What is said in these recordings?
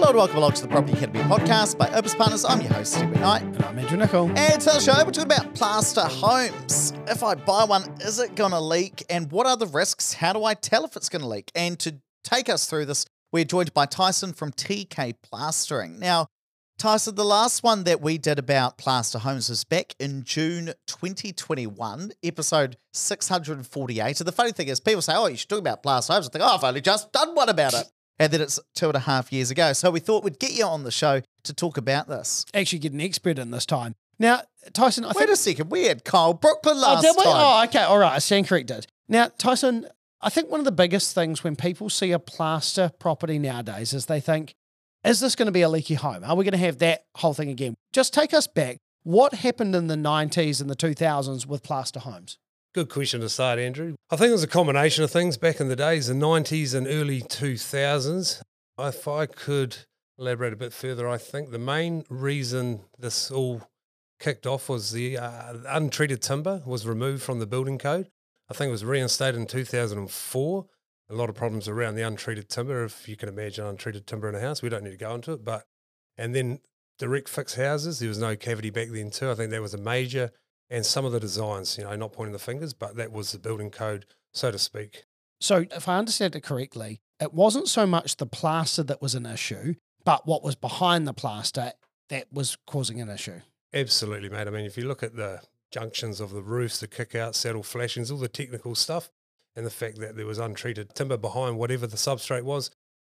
Hello and welcome along to the Property Academy podcast by Opus Partners. I'm your host, Stephen Knight. And I'm Andrew Nichol. And today's show, we're talking about plaster homes. If I buy one, is it going to leak? And what are the risks? How do I tell if it's going to leak? And to take us through this, we're joined by Tyson from TK Plastering. Now, Tyson, the last one that we did about plaster homes was back in June 2021, episode 648. And the funny thing is, people say, oh, you should talk about plaster homes. I think, oh, I've only just done one about it. And then it's 2.5 years ago. So we thought we'd get you on the show to talk about this. Actually get an expert in this time. Now, Tyson, I think... Wait a second. We had Kyle Brooklyn last time. Oh, okay. All right. I stand corrected. Now, Tyson, I think one of the biggest things when people see a plaster property nowadays is they think, is this going to be a leaky home? Are we going to have that whole thing again? Just take us back. What happened in the 90s and the 2000s with plaster homes? Good question to start, Andrew. I think it was a combination of things back in the days, the 90s and early 2000s. If I could elaborate a bit further, I think the main reason this all kicked off was the untreated timber was removed from the building code. I think it was reinstated in 2004. A lot of problems around the untreated timber, if you can imagine untreated timber in a house. We don't need to go into it. And then direct fix houses, there was no cavity back then too. I think that was a major. And some of the designs, you know, not pointing the fingers, but that was the building code, so to speak. So if I understand it correctly, it wasn't so much the plaster that was an issue, but what was behind the plaster that was causing an issue. Absolutely, mate. I mean, if you look at the junctions of the roofs, the kickouts, saddle flashings, all the technical stuff, and the fact that there was untreated timber behind whatever the substrate was,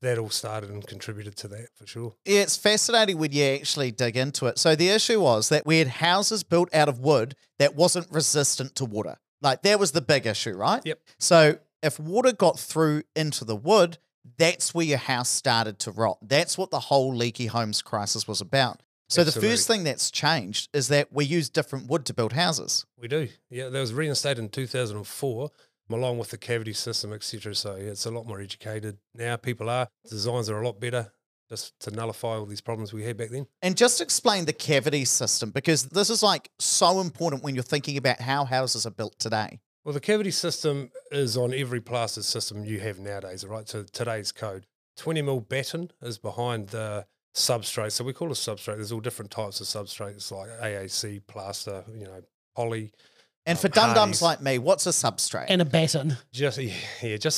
that all started and contributed to that, for sure. Yeah, it's fascinating when you actually dig into it. So the issue was that we had houses built out of wood that wasn't resistant to water. Like, that was the big issue, right? Yep. So if water got through into the wood, that's where your house started to rot. That's what the whole leaky homes crisis was about. So Absolutely. The first thing that's changed is that we use different wood to build houses. We do. Yeah, that was reinstated in 2004. Along with the cavity system, etc. So yeah, it's a lot more educated now. People are, designs are a lot better, just to nullify all these problems we had back then. And just explain the cavity system, because this is like so important when you're thinking about how houses are built today. Well, the cavity system is on every plaster system you have nowadays, right? So today's code, 20 mil batten is behind the substrate. So we call it substrate. There's all different types of substrates like AAC, plaster, you know, poly. And for dum-dums like me, what's a substrate? And a batten. Just the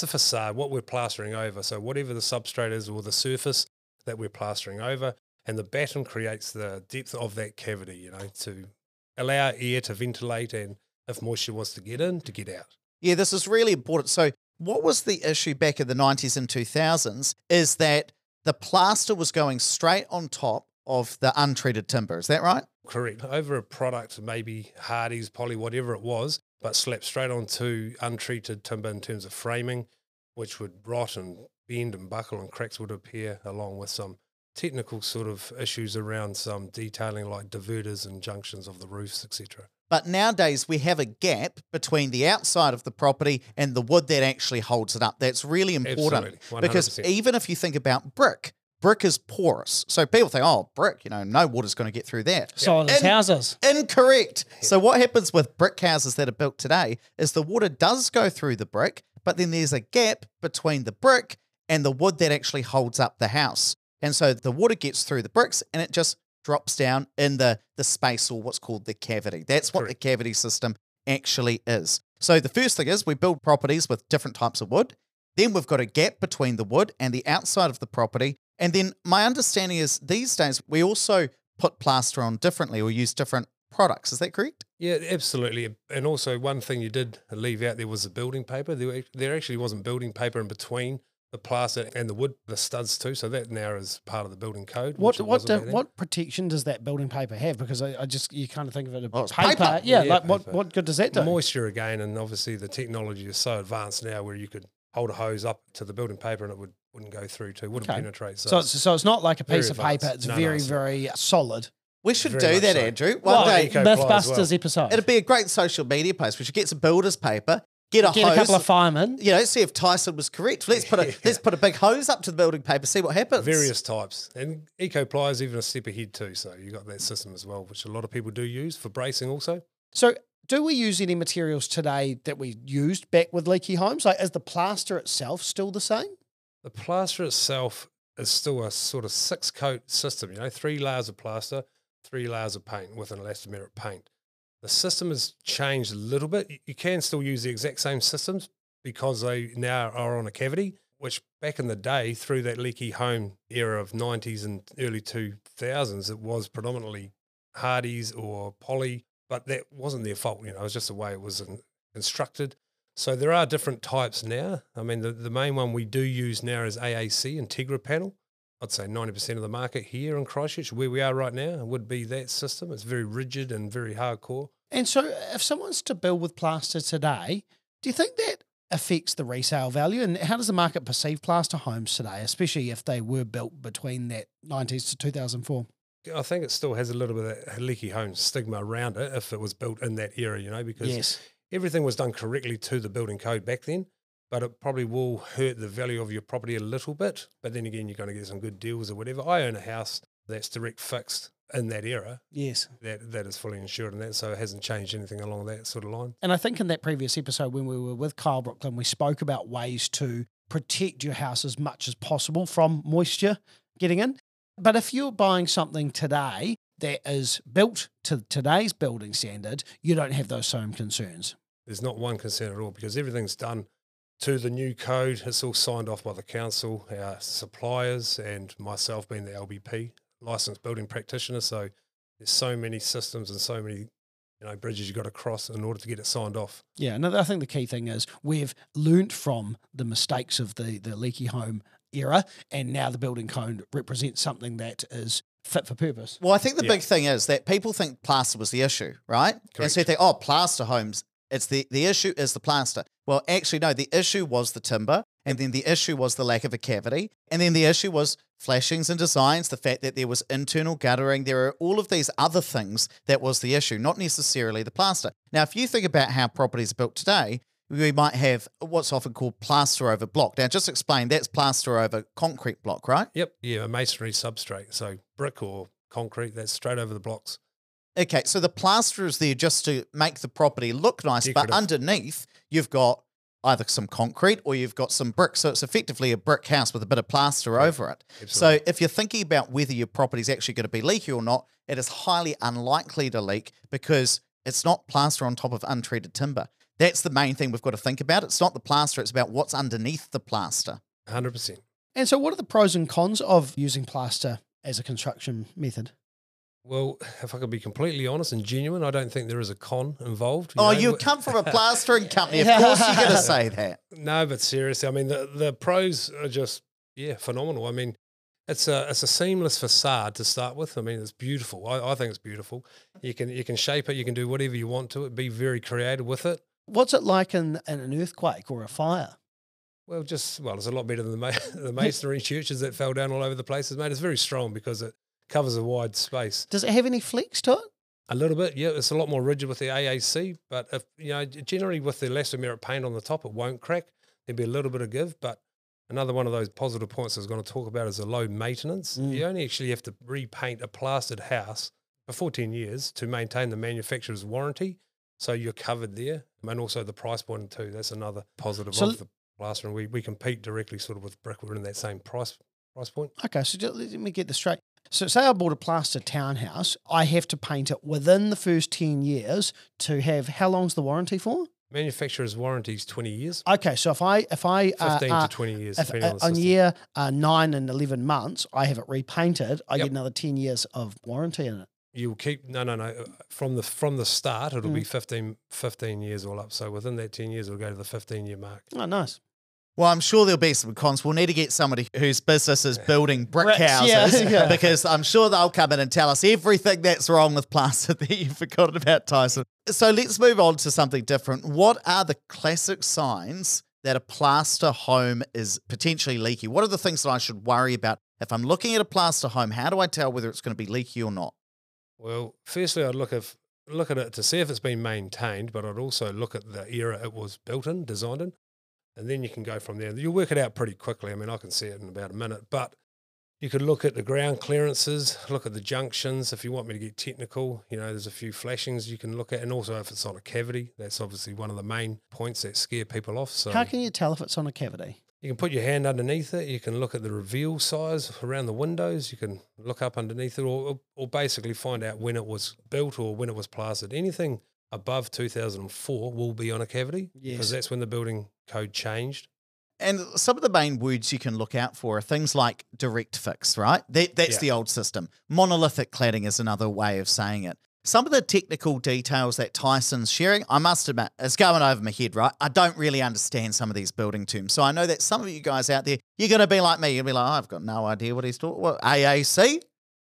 facade, what we're plastering over. So whatever the substrate is or the surface that we're plastering over, and the batten creates the depth of that cavity, you know, to allow air to ventilate and if moisture wants to get in, to get out. Yeah, this is really important. So what was the issue back in the 90s and 2000s is that the plaster was going straight on top of the untreated timber. Is that right? Correct. Over a product, maybe Hardie's, poly, whatever it was, but slapped straight onto untreated timber in terms of framing, which would rot and bend and buckle and cracks would appear, along with some technical sort of issues around some detailing like diverters and junctions of the roofs, etc. But nowadays we have a gap between the outside of the property and the wood that actually holds it up. That's really important. Absolutely. Because even if you think about brick, brick is porous. So people think, oh, brick, you know, no water's going to get through that. So those houses. Incorrect. Yeah. So what happens with brick houses that are built today is the water does go through the brick, but then there's a gap between the brick and the wood that actually holds up the house. And so the water gets through the bricks and it just drops down in the space, or what's called the cavity. That's what the cavity system actually is. So the first thing is we build properties with different types of wood. Then we've got a gap between the wood and the outside of the property. And then my understanding is these days we also put plaster on differently or use different products. Is that correct? Yeah, absolutely. And also one thing you did leave out there was the building paper. There actually wasn't building paper in between the plaster and the wood, the studs too. So that now is part of the building code. What protection does that building paper have? Because you kind of think of it as paper. Yeah, like paper. What good does that do? Moisture again, and obviously the technology is so advanced now where you could hold a hose up to the building paper and it wouldn't go through to, wouldn't penetrate. So it's not like a piece of paper. It's very, very solid. We should do that, so. Andrew. One day. Mythbusters episode. It'd be a great social media post. We should get some builder's paper, get a hose. Get a couple of firemen. You know, see if Tyson was correct. Let's put a big hose up to the building paper, see what happens. Various types. And Eco Ply is even a step ahead too. So you've got that system as well, which a lot of people do use for bracing also. So do we use any materials today that we used back with leaky homes? Like, is the plaster itself still the same? The plaster itself is still a sort of six coat system, you know, 3 layers of plaster, 3 layers of paint with an elastomeric paint. The system has changed a little bit. You can still use the exact same systems because they now are on a cavity, which back in the day, through that leaky home era of 90s and early 2000s, it was predominantly Hardie's or poly, but that wasn't their fault. You know, it was just the way it was constructed. So there are different types now. I mean, the main one we do use now is AAC, Integra Panel. I'd say 90% of the market here in Christchurch, where we are right now, would be that system. It's very rigid and very hardcore. And so if someone's to build with plaster today, do you think that affects the resale value? And how does the market perceive plaster homes today, especially if they were built between that 90s to 2004? I think it still has a little bit of that leaky home stigma around it if it was built in that era, you know, because everything was done correctly to the building code back then, but it probably will hurt the value of your property a little bit. But then again, you're going to get some good deals or whatever. I own a house that's direct fixed in that era. Yes. That is fully insured and that, so it hasn't changed anything along that sort of line. And I think in that previous episode when we were with Kyle Brooklyn, we spoke about ways to protect your house as much as possible from moisture getting in. But if you're buying something today that is built to today's building standard, you don't have those same concerns. There's not one concern at all because everything's done to the new code. It's all signed off by the council, our suppliers, and myself being the LBP, licensed building practitioner. So there's so many systems and so many, you know, bridges you've got to cross in order to get it signed off. Yeah, and I think the key thing is we've learnt from the mistakes of the leaky home era, and now the building code represents something that is fit for purpose. Well, I think the big thing is that people think plaster was the issue, right? Correct. And so they think, oh, plaster homes, it's the issue is the plaster. Well, actually, no, the issue was the timber, and then the issue was the lack of a cavity, and then the issue was flashings and designs, the fact that there was internal guttering. There are all of these other things that was the issue, not necessarily the plaster. Now, if you think about how properties are built today, we might have what's often called plaster over block. Now, just explain, that's plaster over concrete block, right? Yep. Yeah, a masonry substrate. So brick or concrete, that's straight over the blocks. Okay, so the plaster is there just to make the property look nice, decorative. But underneath you've got either some concrete or you've got some brick. So it's effectively a brick house with a bit of plaster over it. Absolutely. So if you're thinking about whether your property is actually going to be leaky or not, it is highly unlikely to leak because it's not plaster on top of untreated timber. That's the main thing we've got to think about. It's not the plaster, it's about what's underneath the plaster. 100%. And so what are the pros and cons of using plaster as a construction method? Well, if I could be completely honest and genuine, I don't think there is a con involved. You come from a plastering company. Of course you're going to say that. No, but seriously, I mean, the pros are just, phenomenal. I mean, it's a seamless facade to start with. I mean, it's beautiful. I think it's beautiful. You can shape it. You can do whatever you want to it. Be very creative with it. What's it like in an earthquake or a fire? Well, it's a lot better than the masonry churches that fell down all over the places, mate. It's very strong because it covers a wide space. Does it have any flex to it? A little bit, yeah. It's a lot more rigid with the AAC, but if generally with the elastomeric paint on the top, it won't crack. There'd be a little bit of give, but another one of those positive points I was going to talk about is the low maintenance. Mm. You only actually have to repaint a plastered house for 10 years to maintain the manufacturer's warranty. So you're covered there. And also the price point too. That's another positive of the plaster. And we compete directly sort of with brick. We're in that same price point. Okay, so just, let me get this straight. So say I bought a plaster townhouse. I have to paint it within the first 10 years to have, how long's the warranty for? Manufacturer's warranty is 20 years. Okay, so if I 15 to 20 years, depending on the system. On year 9 and 11 months, I have it repainted. I get another 10 years of warranty in it. You'll keep, no. From the start, it'll be 15 years all up. So within that 10 years, it'll go to the 15-year mark. Oh, nice. Well, I'm sure there'll be some cons. We'll need to get somebody whose business is building brick houses because I'm sure they'll come in and tell us everything that's wrong with plaster that you've forgotten about, Tyson. So let's move on to something different. What are the classic signs that a plaster home is potentially leaky? What are the things that I should worry about? If I'm looking at a plaster home, how do I tell whether it's going to be leaky or not? Well, firstly, I'd look at it to see if it's been maintained, but I'd also look at the era it was built in, designed in, and then you can go from there. You'll work it out pretty quickly. I mean, I can see it in about a minute, but you could look at the ground clearances, look at the junctions. If you want me to get technical, there's a few flashings you can look at, and also if it's on a cavity, that's obviously one of the main points that scare people off. So how can you tell if it's on a cavity? You can put your hand underneath it. You can look at the reveal size around the windows. You can look up underneath it, or basically find out when it was built or when it was plastered. Anything above 2004 will be on a cavity, yes, because that's when the building code changed. And some of the main words you can look out for are things like direct fix, right? That's the old system. Monolithic cladding is another way of saying it. Some of the technical details that Tyson's sharing, I must admit, it's going over my head, right? I don't really understand some of these building terms. So I know that some of you guys out there, you're going to be like me. You'll be like, oh, I've got no idea what he's talking about. AAC?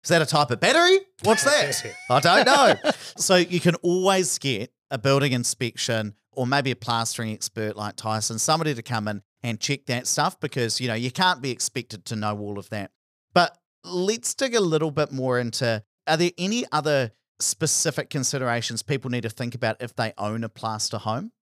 Is that a type of battery? What's that? I don't know. So you can always get a building inspection or maybe a plastering expert like Tyson, somebody to come in and check that stuff because, you know, you can't be expected to know all of that. But let's dig a little bit more into, are there any other specific considerations people need to think about if they own a plaster home?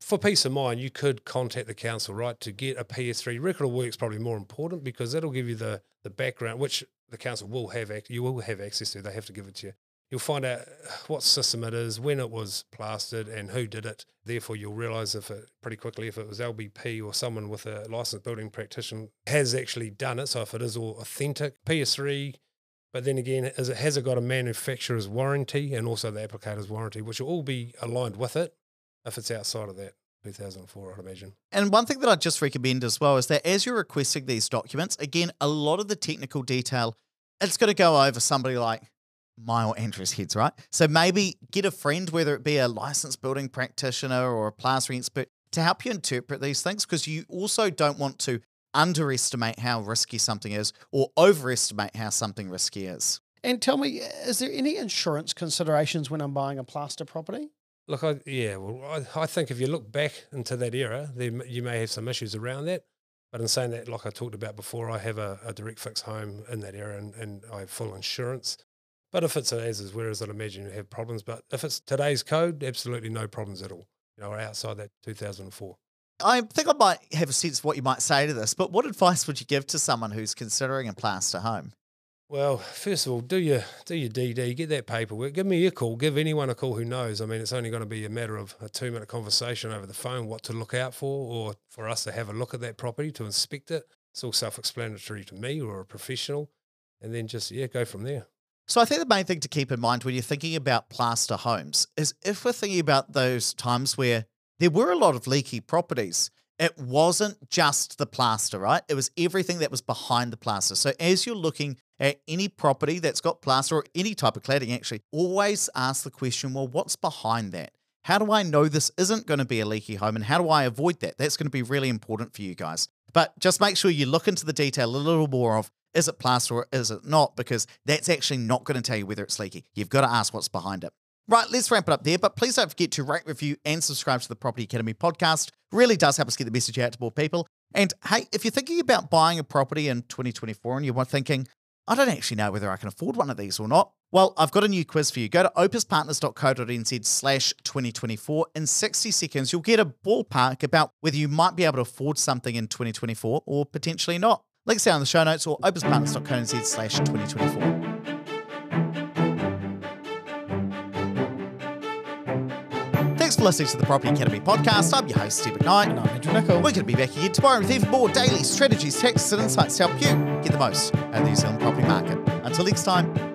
For peace of mind, you could contact the council, right, to get a PS3. Record of work's probably more important because that'll give you the background, which the council will have, you will have access to. They have to give it to you. You'll find out what system it is, when it was plastered and who did it. Therefore, you'll realise pretty quickly if it was LBP or someone with a licensed building practitioner has actually done it, so if it is all authentic. PS3, but then again, has it got a manufacturer's warranty and also the applicator's warranty, which will all be aligned with it if it's outside of that 2004, I'd imagine. And one thing that I'd just recommend as well is that as you're requesting these documents, again, a lot of the technical detail, it's going to go over somebody like my or Andrew's heads, right? So maybe get a friend, whether it be a licensed building practitioner or a plastering expert, to help you interpret these things, because you also don't want to underestimate how risky something is or overestimate how something risky is. And tell me, is there any insurance considerations when I'm buying a plaster property? Look, I think if you look back into that era, then you may have some issues around that. But in saying that, like I talked about before, I have a direct fix home in that era and I have full insurance. But if it's as whereas I'd imagine you have problems. But if it's today's code, absolutely no problems at all. You know, or outside that 2004. I think I might have a sense of what you might say to this, but what advice would you give to someone who's considering a plaster home? Well, first of all, do your DD, get that paperwork. Give me a call. Give anyone a call who knows. I mean, it's only going to be a matter of a 2-minute conversation over the phone, what to look out for, or for us to have a look at that property, to inspect it. It's all self-explanatory to me or a professional. And then just, yeah, go from there. So I think the main thing to keep in mind when you're thinking about plaster homes is if we're thinking about those times where there were a lot of leaky properties, it wasn't just the plaster, right? It was everything that was behind the plaster. So as you're looking at any property that's got plaster or any type of cladding, actually, always ask the question, well, what's behind that? How do I know this isn't going to be a leaky home and how do I avoid that? That's going to be really important for you guys. But just make sure you look into the detail a little more of, is it plaster or is it not? Because that's actually not going to tell you whether it's leaky. You've got to ask what's behind it. Right, let's wrap it up there. But please don't forget to rate, review, and subscribe to the Property Academy podcast. Really does help us get the message out to more people. And hey, if you're thinking about buying a property in 2024 and you're thinking, I don't actually know whether I can afford one of these or not, well, I've got a new quiz for you. Go to opuspartners.co.nz/2024. In 60 seconds, you'll get a ballpark about whether you might be able to afford something in 2024 or potentially not. Links down in the show notes or opuspartners.co.nz/2024. Thanks for listening to the Property Academy podcast. I'm your host, Steve McKnight. And I'm Andrew Nichol. We're going to be back again tomorrow with even more daily strategies, tactics and insights to help you get the most out of the New Zealand property market. Until next time.